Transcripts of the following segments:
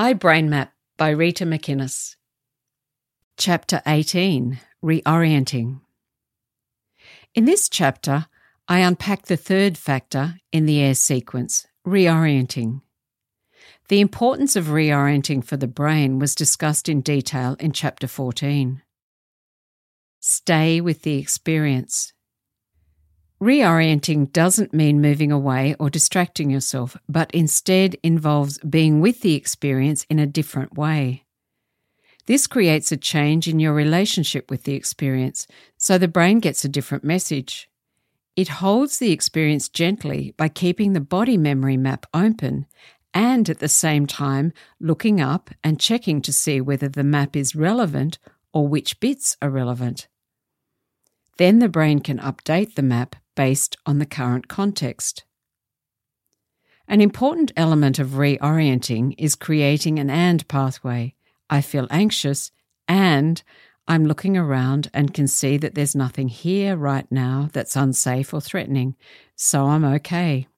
I Brain Map by Rita McInnes. Chapter 18, Reorienting. In this chapter, I unpack the third factor in the AIR sequence, reorienting. The importance of reorienting for the brain was discussed in detail in Chapter 14. Stay with the experience. Reorienting doesn't mean moving away or distracting yourself, but instead involves being with the experience in a different way. This creates a change in your relationship with the experience, so the brain gets a different message. It holds the experience gently by keeping the body memory map open and at the same time looking up and checking to see whether the map is relevant or which bits are relevant. Then the brain can update the map based on the current context. An important element of reorienting is creating an and pathway. I feel anxious and I'm looking around and can see that there's nothing here right now that's unsafe or threatening, so I'm okay.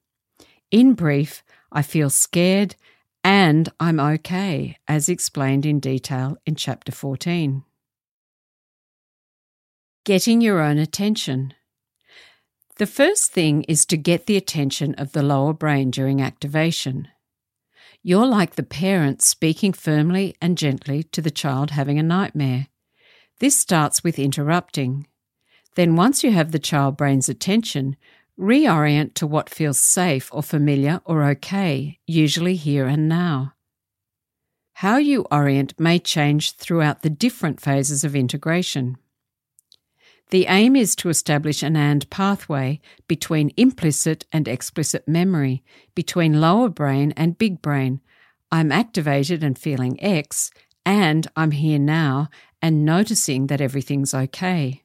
In brief, I feel scared and I'm okay, as explained in detail in Chapter 14. Getting your own attention. The first thing is to get the attention of the lower brain during activation. You're like the parent speaking firmly and gently to the child having a nightmare. This starts with interrupting. Then once you have the child brain's attention, reorient to what feels safe or familiar or okay, usually here and now. How you orient may change throughout the different phases of integration. The aim is to establish an and pathway between implicit and explicit memory, between lower brain and big brain. I'm activated and feeling X, and I'm here now and noticing that everything's okay.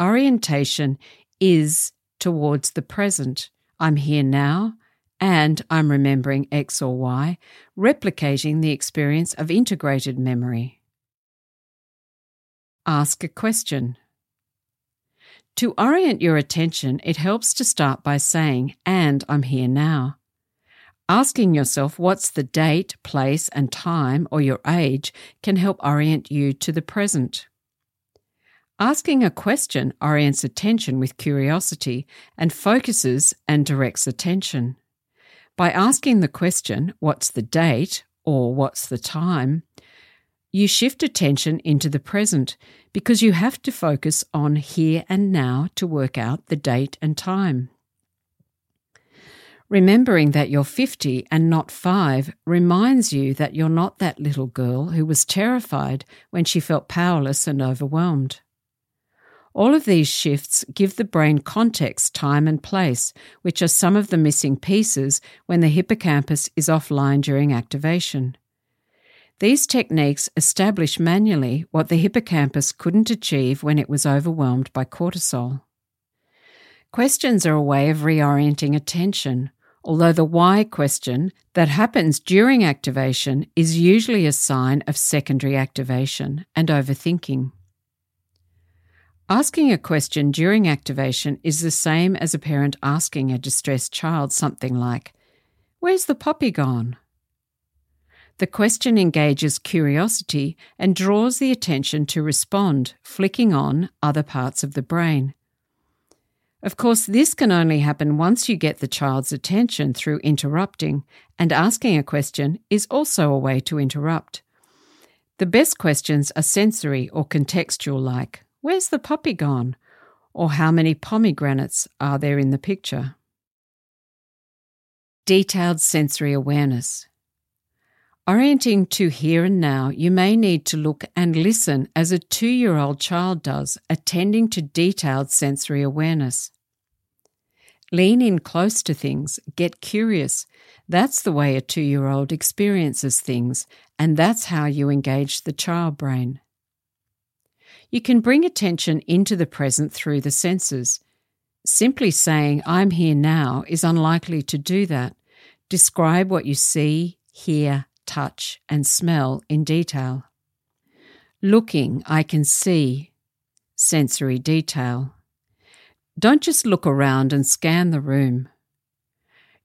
Orientation is towards the present. I'm here now and I'm remembering X or Y, replicating the experience of integrated memory. Ask a question. To orient your attention, it helps to start by saying, and I'm here now. Asking yourself what's the date, place and time or your age can help orient you to the present. Asking a question orients attention with curiosity and focuses and directs attention. By asking the question, what's the date or what's the time, you shift attention into the present because you have to focus on here and now to work out the date and time. Remembering that you're 50 and not 5 reminds you that you're not that little girl who was terrified when she felt powerless and overwhelmed. All of these shifts give the brain context, time and place, which are some of the missing pieces when the hippocampus is offline during activation. These techniques establish manually what the hippocampus couldn't achieve when it was overwhelmed by cortisol. Questions are a way of reorienting attention, although the why question that happens during activation is usually a sign of secondary activation and overthinking. Asking a question during activation is the same as a parent asking a distressed child something like, "Where's the puppy gone?" The question engages curiosity and draws the attention to respond, flicking on other parts of the brain. Of course, this can only happen once you get the child's attention through interrupting, and asking a question is also a way to interrupt. The best questions are sensory or contextual, like, "Where's the puppy gone?" or "How many pomegranates are there in the picture?" Detailed sensory awareness. Orienting to here and now, you may need to look and listen as a 2-year-old child does, attending to detailed sensory awareness. Lean in close to things, get curious. That's the way a 2-year-old experiences things, and that's how you engage the child brain. You can bring attention into the present through the senses. Simply saying, "I'm here now," is unlikely to do that. Describe what you see, hear, touch, and smell in detail. Looking, I can see. Sensory detail. Don't just look around and scan the room.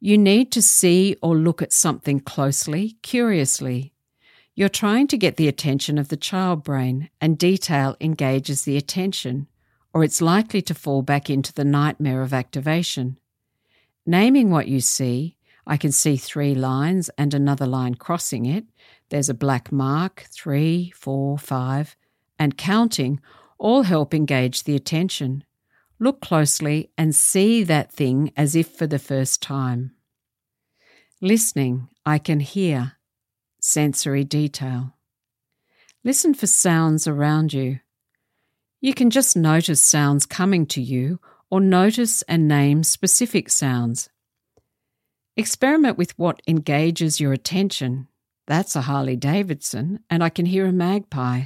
You need to see or look at something closely, curiously. You're trying to get the attention of the child brain, and detail engages the attention, or it's likely to fall back into the nightmare of activation. Naming what you see, I can see 3 lines and another line crossing it. There's a black mark, 3, 4, 5, and counting, all help engage the attention. Look closely and see that thing as if for the first time. Listening, I can hear. Sensory detail. Listen for sounds around you. You can just notice sounds coming to you, or notice and name specific sounds. Experiment with what engages your attention. That's a Harley Davidson, and I can hear a magpie.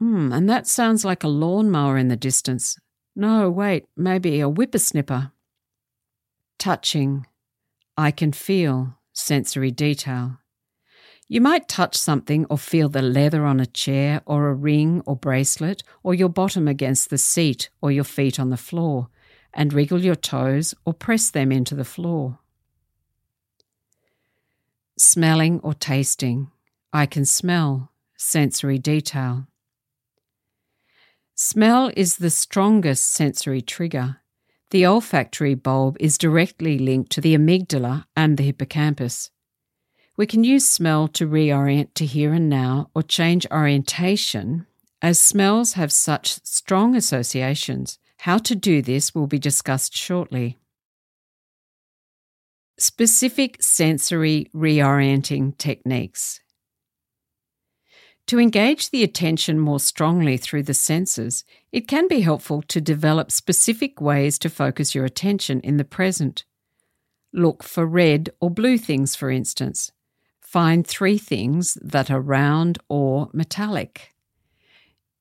And that sounds like a lawnmower in the distance. No, wait, maybe a whippersnipper. Touching. I can feel. Sensory detail. You might touch something or feel the leather on a chair or a ring or bracelet or your bottom against the seat or your feet on the floor, and wriggle your toes or press them into the floor. Smelling or tasting. I can smell. Sensory detail. Smell is the strongest sensory trigger. The olfactory bulb is directly linked to the amygdala and the hippocampus. We can use smell to reorient to here and now or change orientation, as smells have such strong associations. How to do this will be discussed shortly. Specific sensory reorienting techniques. To engage the attention more strongly through the senses, it can be helpful to develop specific ways to focus your attention in the present. Look for red or blue things, for instance. Find 3 things that are round or metallic.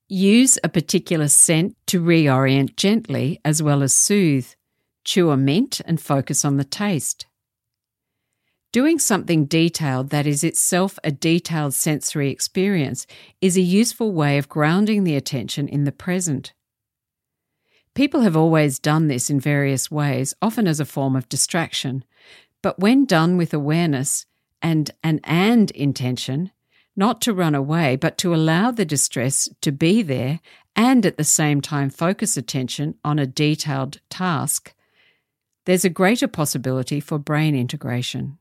Use a particular scent to reorient gently as well as soothe. Chew a mint and focus on the taste. Doing something detailed that is itself a detailed sensory experience is a useful way of grounding the attention in the present. People have always done this in various ways, often as a form of distraction, but when done with awareness, and an intention, not to run away, but to allow the distress to be there and at the same time focus attention on a detailed task, there's a greater possibility for brain integration.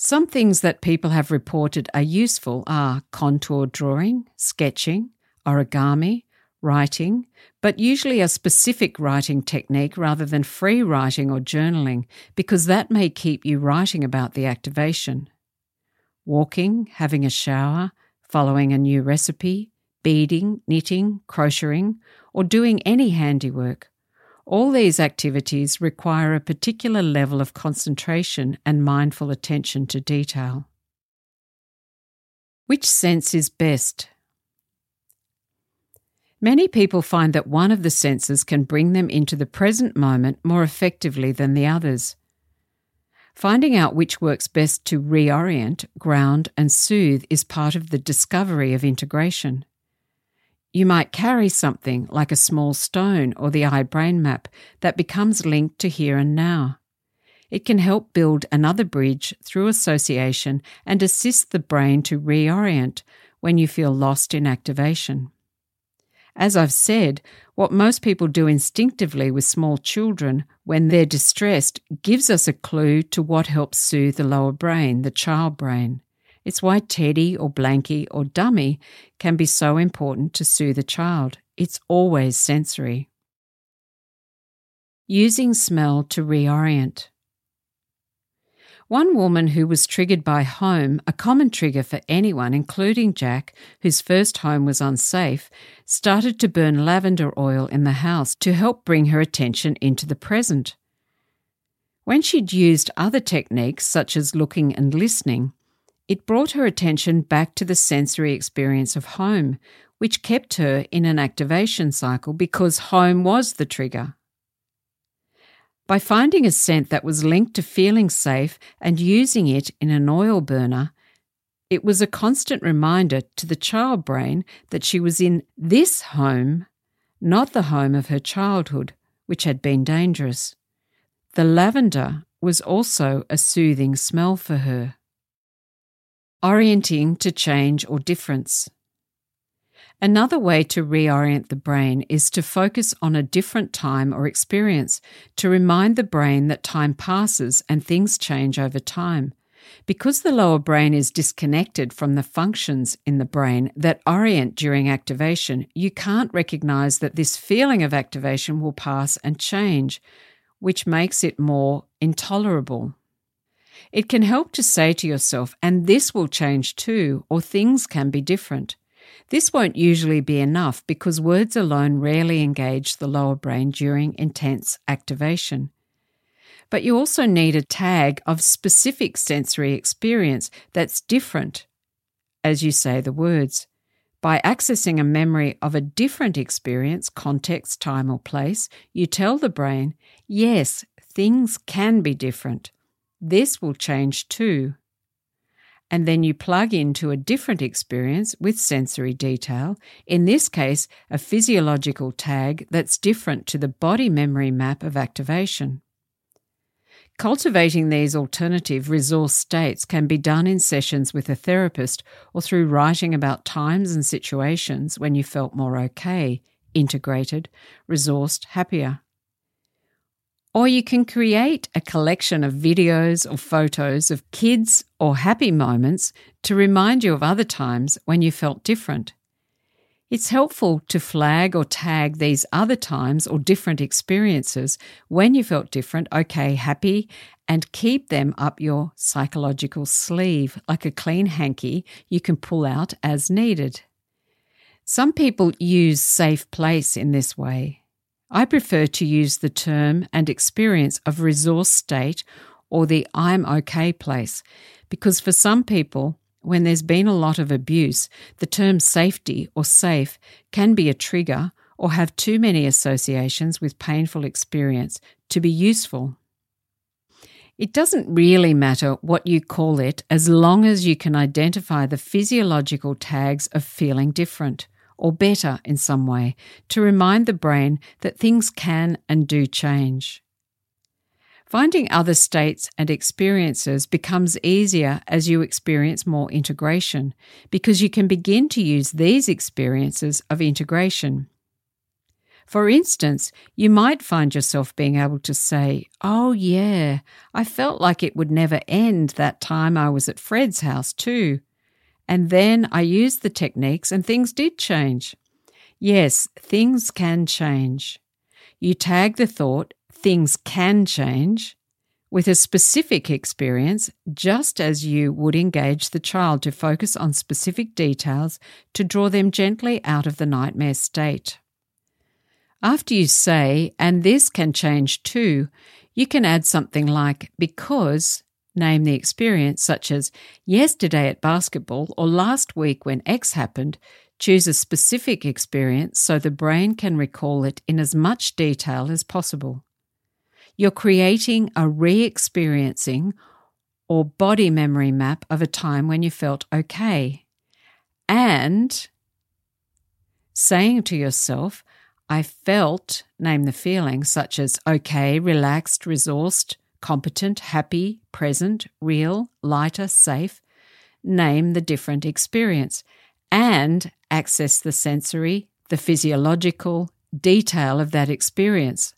Some things that people have reported are useful are contour drawing, sketching, origami, writing, but usually a specific writing technique rather than free writing or journaling, because that may keep you writing about the activation. Walking, having a shower, following a new recipe, beading, knitting, crocheting, or doing any handiwork. All these activities require a particular level of concentration and mindful attention to detail. Which sense is best? Many people find that one of the senses can bring them into the present moment more effectively than the others. Finding out which works best to reorient, ground, and soothe is part of the discovery of integration. You might carry something like a small stone or the eye-brain map that becomes linked to here and now. It can help build another bridge through association and assist the brain to reorient when you feel lost in activation. As I've said, what most people do instinctively with small children when they're distressed gives us a clue to what helps soothe the lower brain, the child brain. It's why Teddy or Blankie or Dummy can be so important to soothe a child. It's always sensory. Using smell to reorient. One woman who was triggered by home, a common trigger for anyone, including Jack, whose first home was unsafe, started to burn lavender oil in the house to help bring her attention into the present. When she'd used other techniques, such as looking and listening, it brought her attention back to the sensory experience of home, which kept her in an activation cycle because home was the trigger. By finding a scent that was linked to feeling safe and using it in an oil burner, it was a constant reminder to the child brain that she was in this home, not the home of her childhood, which had been dangerous. The lavender was also a soothing smell for her. Orienting to change or difference. Another way to reorient the brain is to focus on a different time or experience to remind the brain that time passes and things change over time. Because the lower brain is disconnected from the functions in the brain that orient during activation, you can't recognize that this feeling of activation will pass and change, which makes it more intolerable. It can help to say to yourself, and this will change too, or things can be different. This won't usually be enough because words alone rarely engage the lower brain during intense activation. But you also need a tag of specific sensory experience that's different as you say the words. By accessing a memory of a different experience, context, time or place, you tell the brain, yes, things can be different. This will change too. And then you plug into a different experience with sensory detail, in this case a physiological tag that's different to the body memory map of activation. Cultivating these alternative resource states can be done in sessions with a therapist or through writing about times and situations when you felt more okay, integrated, resourced, happier. Or you can create a collection of videos or photos of kids or happy moments to remind you of other times when you felt different. It's helpful to flag or tag these other times or different experiences when you felt different, okay, happy, and keep them up your psychological sleeve like a clean hanky you can pull out as needed. Some people use safe place in this way. I prefer to use the term and experience of resource state or the I'm okay place because for some people, when there's been a lot of abuse, the term safety or safe can be a trigger or have too many associations with painful experience to be useful. It doesn't really matter what you call it as long as you can identify the physiological tags of feeling different or better in some way, to remind the brain that things can and do change. Finding other states and experiences becomes easier as you experience more integration, because you can begin to use these experiences of integration. For instance, you might find yourself being able to say, oh yeah, I felt like it would never end that time I was at Fred's house too. And then I used the techniques and things did change. Yes, things can change. You tag the thought, things can change, with a specific experience just as you would engage the child to focus on specific details to draw them gently out of the nightmare state. After you say, and this can change too, you can add something like, because... Name the experience, such as yesterday at basketball or last week when X happened. Choose a specific experience so the brain can recall it in as much detail as possible. You're creating a re-experiencing or body memory map of a time when you felt okay. And saying to yourself, I felt, name the feeling, such as okay, relaxed, resourced, competent, happy, present, real, lighter, safe. Name the different experience and access the sensory, the physiological detail of that experience,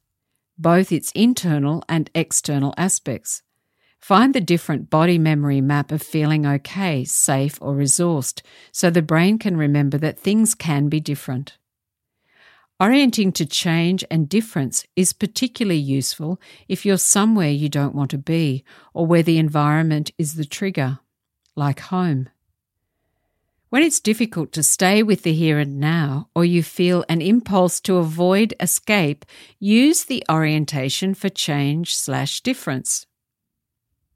both its internal and external aspects. Find the different body memory map of feeling okay, safe or resourced so the brain can remember that things can be different. Orienting to change and difference is particularly useful if you're somewhere you don't want to be or where the environment is the trigger, like home. When it's difficult to stay with the here and now or you feel an impulse to avoid escape, use the orientation for change/difference.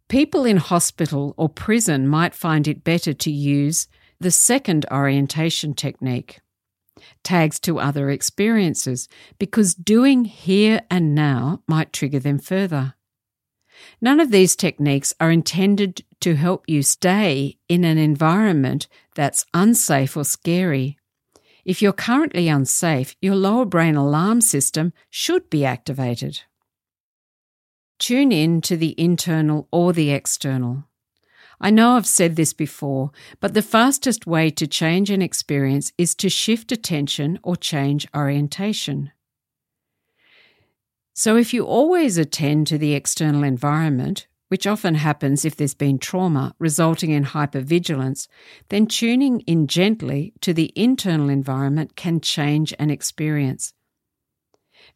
People in hospital or prison might find it better to use the second orientation technique. Tags to other experiences, because doing here and now might trigger them further. None of these techniques are intended to help you stay in an environment that's unsafe or scary. If you're currently unsafe, your lower brain alarm system should be activated. Tune in to the internal or the external. I know I've said this before, but the fastest way to change an experience is to shift attention or change orientation. So if you always attend to the external environment, which often happens if there's been trauma, resulting in hypervigilance, then tuning in gently to the internal environment can change an experience.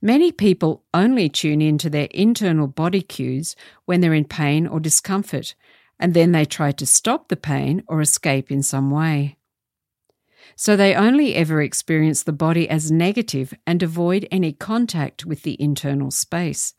Many people only tune in to their internal body cues when they're in pain or discomfort, and then they try to stop the pain or escape in some way. So they only ever experience the body as negative and avoid any contact with the internal space.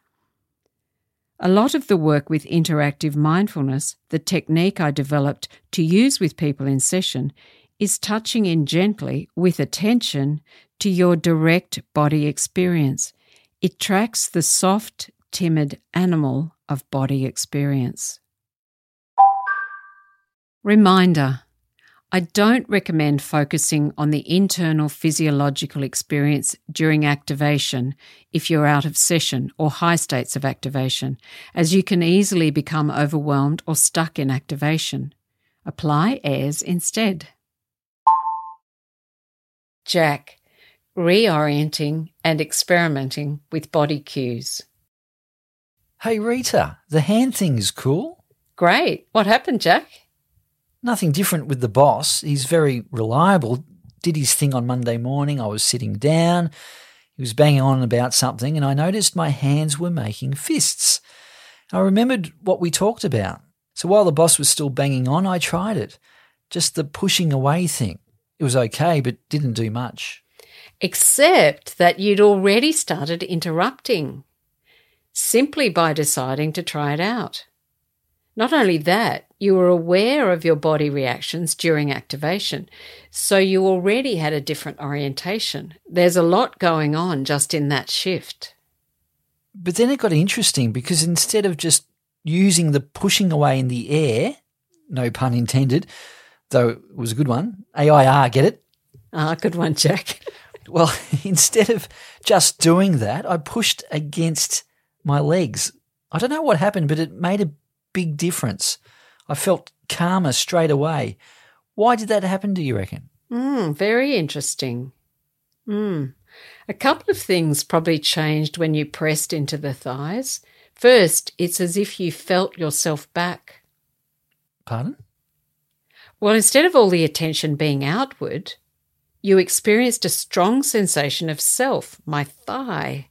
A lot of the work with interactive mindfulness, the technique I developed to use with people in session, is touching in gently with attention to your direct body experience. It tracks the soft, timid animal of body experience. Reminder: I don't recommend focusing on the internal physiological experience during activation if you're out of session or high states of activation, as you can easily become overwhelmed or stuck in activation. Apply AIRS instead. Jack, reorienting and experimenting with body cues. Hey Rita, the hand thing's cool. Great. What happened, Jack? Nothing different with the boss. He's very reliable. Did his thing on Monday morning. I was sitting down. He was banging on about something, and I noticed my hands were making fists. I remembered what we talked about. So while the boss was still banging on, I tried it. Just the pushing away thing. It was okay, but didn't do much. Except that you'd already started interrupting, simply by deciding to try it out. Not only that, you were aware of your body reactions during activation, so you already had a different orientation. There's a lot going on just in that shift. But then it got interesting because instead of just using the pushing away in the air, no pun intended, though it was a good one, AIR, get it? Ah, good one, Jack. Well, instead of just doing that, I pushed against my legs. I don't know what happened, but it made a big difference. I felt calmer straight away. Why did that happen, do you reckon? Very interesting. A couple of things probably changed when you pressed into the thighs. First, it's as if you felt yourself back. Pardon? Well, instead of all the attention being outward, you experienced a strong sensation of self, my thigh.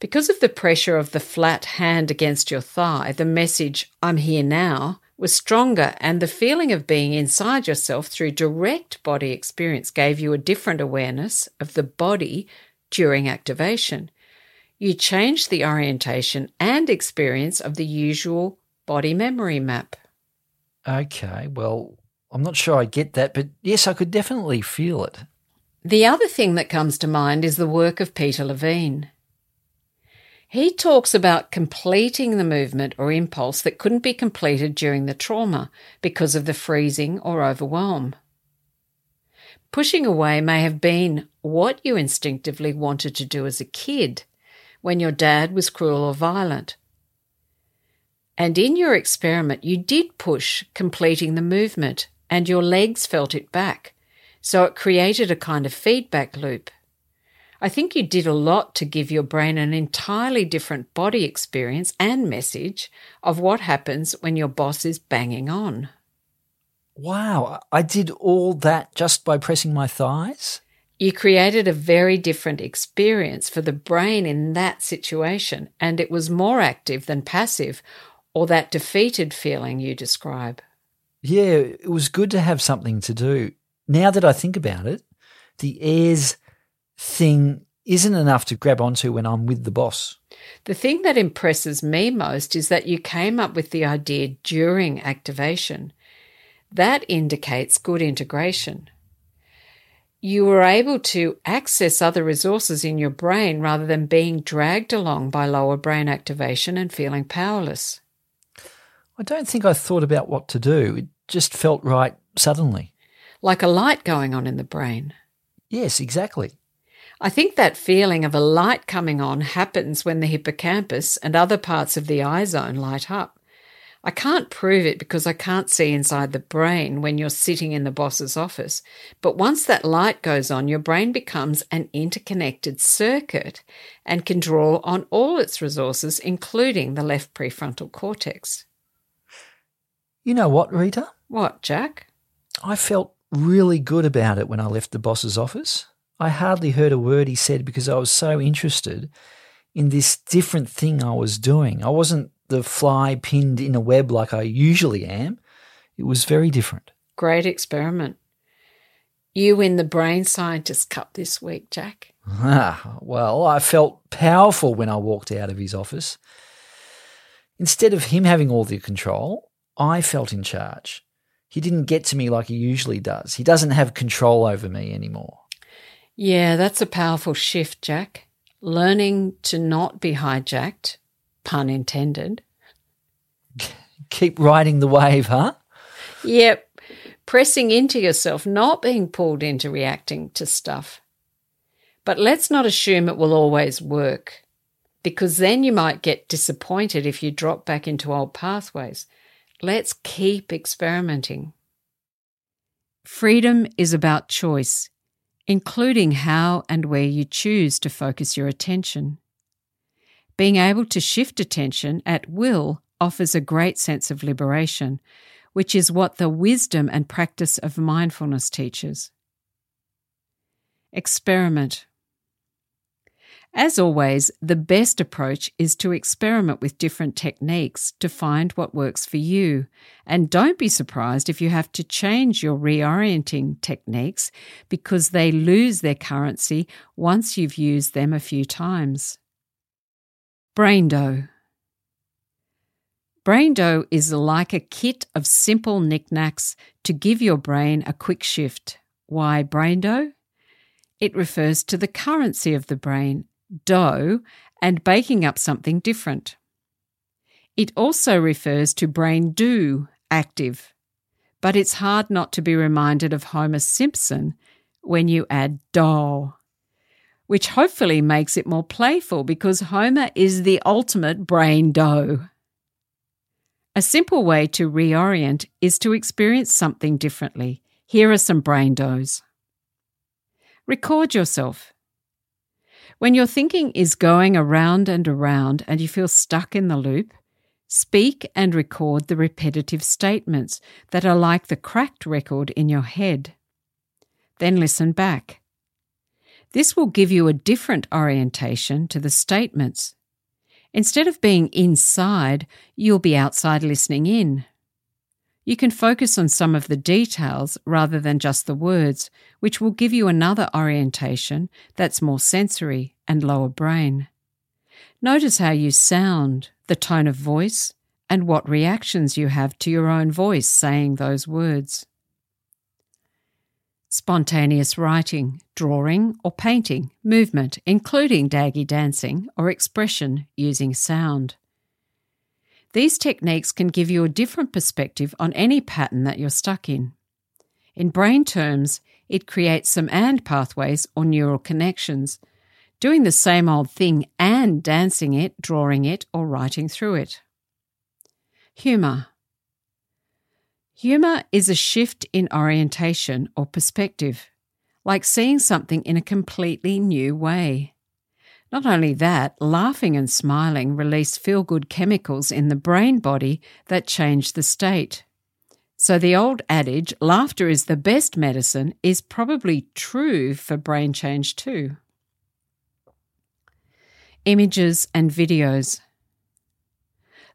Because of the pressure of the flat hand against your thigh, the message, I'm here now, was stronger, and the feeling of being inside yourself through direct body experience gave you a different awareness of the body during activation. You changed the orientation and experience of the usual body memory map. Okay, well, I'm not sure I get that, but yes, I could definitely feel it. The other thing that comes to mind is the work of Peter Levine. He talks about completing the movement or impulse that couldn't be completed during the trauma because of the freezing or overwhelm. Pushing away may have been what you instinctively wanted to do as a kid when your dad was cruel or violent. And in your experiment, you did push, completing the movement, and your legs felt it back, so it created a kind of feedback loop. I think you did a lot to give your brain an entirely different body experience and message of what happens when your boss is banging on. Wow, I did all that just by pressing my thighs? You created a very different experience for the brain in that situation, and it was more active than passive or that defeated feeling you describe. Yeah, it was good to have something to do. Now that I think about it, the AIRS thing isn't enough to grab onto when I'm with the boss. The thing that impresses me most is that you came up with the idea during activation. That indicates good integration. You were able to access other resources in your brain rather than being dragged along by lower brain activation and feeling powerless. I don't think I thought about what to do. It just felt right suddenly. Like a light going on in the brain. Yes, exactly. I think that feeling of a light coming on happens when the hippocampus and other parts of the eye zone light up. I can't prove it because I can't see inside the brain when you're sitting in the boss's office, but once that light goes on, your brain becomes an interconnected circuit and can draw on all its resources, including the left prefrontal cortex. You know what, Rita? What, Jack? I felt really good about it when I left the boss's office. I hardly heard a word he said because I was so interested in this different thing I was doing. I wasn't the fly pinned in a web like I usually am. It was very different. Great experiment. You win the Brain Scientist Cup this week, Jack. Well, I felt powerful when I walked out of his office. Instead of him having all the control, I felt in charge. He didn't get to me like he usually does. He doesn't have control over me anymore. Yeah, that's a powerful shift, Jack. Learning to not be hijacked, pun intended. Keep riding the wave, huh? Yep, pressing into yourself, not being pulled into reacting to stuff. But let's not assume it will always work, because then you might get disappointed if you drop back into old pathways. Let's keep experimenting. Freedom is about choice, including how and where you choose to focus your attention. Being able to shift attention at will offers a great sense of liberation, which is what the wisdom and practice of mindfulness teaches. Experiment. As always, the best approach is to experiment with different techniques to find what works for you, and don't be surprised if you have to change your reorienting techniques because they lose their currency once you've used them a few times. Braindo. Braindo is like a kit of simple knickknacks to give your brain a quick shift. Why Braindo? It refers to the currency of the brain, dough, and baking up something different. It also refers to brain do, active, but it's hard not to be reminded of Homer Simpson when you add dough, which hopefully makes it more playful because Homer is the ultimate brain dough. A simple way to reorient is to experience something differently. Here are some brain doughs. Record yourself. When your thinking is going around and you feel stuck in the loop, speak and record the repetitive statements that are like the cracked record in your head. Then listen back. This will give you a different orientation to the statements. Instead of being inside, you'll be outside listening in. You can focus on some of the details rather than just the words, which will give you another orientation that's more sensory and lower brain. Notice how you sound, the tone of voice, and what reactions you have to your own voice saying those words. Spontaneous writing, drawing or painting, movement, including daggy dancing or expression using sound. These techniques can give you a different perspective on any pattern that you're stuck in. In brain terms, it creates some and pathways or neural connections, doing the same old thing and dancing it, drawing it, or writing through it. Humour. Humour is a shift in orientation or perspective, like seeing something in a completely new way. Not only that, laughing and smiling release feel-good chemicals in the brain body that change the state. So the old adage, laughter is the best medicine, is probably true for brain change too. Images and videos.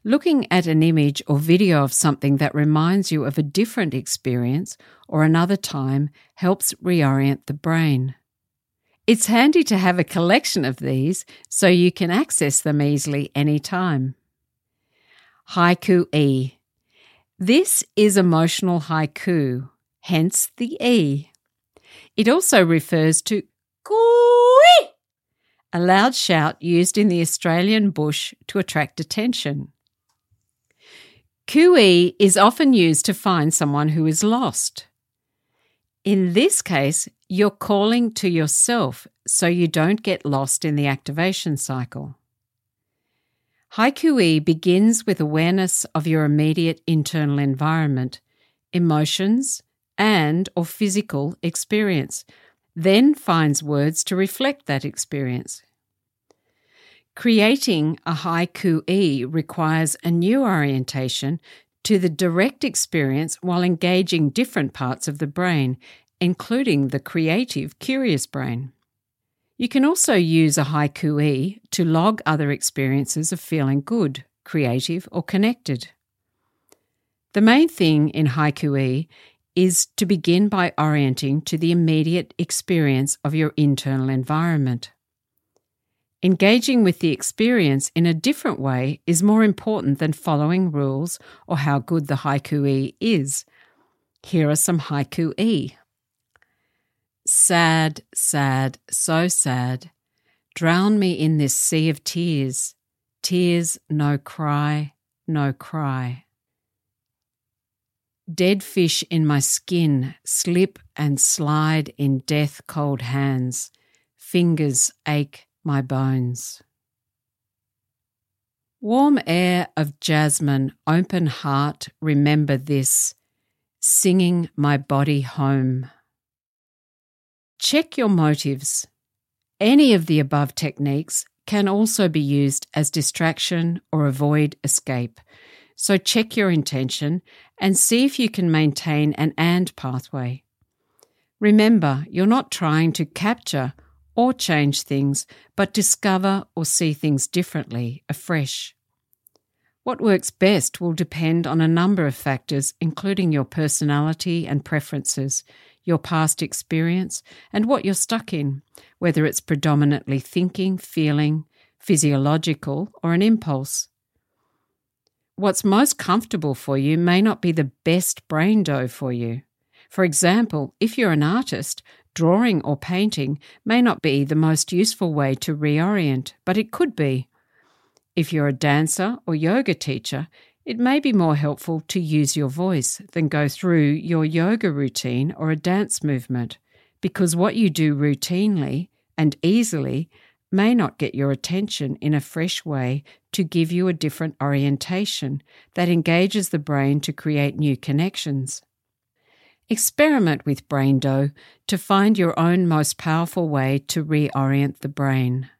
Looking at an image or video of something that reminds you of a different experience or another time helps reorient the brain. It's handy to have a collection of these so you can access them easily anytime. Haiku-E. This is emotional haiku, hence the E. It also refers to coo-ee, a loud shout used in the Australian bush to attract attention. Coo-ee is often used to find someone who is lost. In this case, You're calling to yourself so you don't get lost in the activation cycle. Haiku-E begins with awareness of your immediate internal environment, emotions, and/or physical experience, then finds words to reflect that experience. Creating a Haiku-E requires a new orientation to the direct experience while engaging different parts of the brain, including the creative, curious brain. You can also use a Haiku-E to log other experiences of feeling good, creative, or connected. The main thing in Haiku-E is to begin by orienting to the immediate experience of your internal environment. Engaging with the experience in a different way is more important than following rules or how good the Haiku-E is. Here are some Haiku-E. Sad, sad, so sad. Drown me in this sea of tears. Tears, no cry, no cry. Dead fish in my skin, slip and slide in death-cold hands. Fingers ache my bones. Warm air of jasmine, open heart, remember this. Singing my body home. Check your motives. Any of the above techniques can also be used as distraction or avoid escape. So check your intention and see if you can maintain an and pathway. Remember, you're not trying to capture or change things, but discover or see things differently, afresh. What works best will depend on a number of factors, including your personality and preferences, your past experience, and what you're stuck in, whether it's predominantly thinking, feeling, physiological, or an impulse. What's most comfortable for you may not be the best Braindo for you. For example, if you're an artist, drawing or painting may not be the most useful way to reorient, but it could be. If you're a dancer or yoga teacher, it may be more helpful to use your voice than go through your yoga routine or a dance movement, because what you do routinely and easily may not get your attention in a fresh way to give you a different orientation that engages the brain to create new connections. Experiment with Braindo to find your own most powerful way to reorient the brain.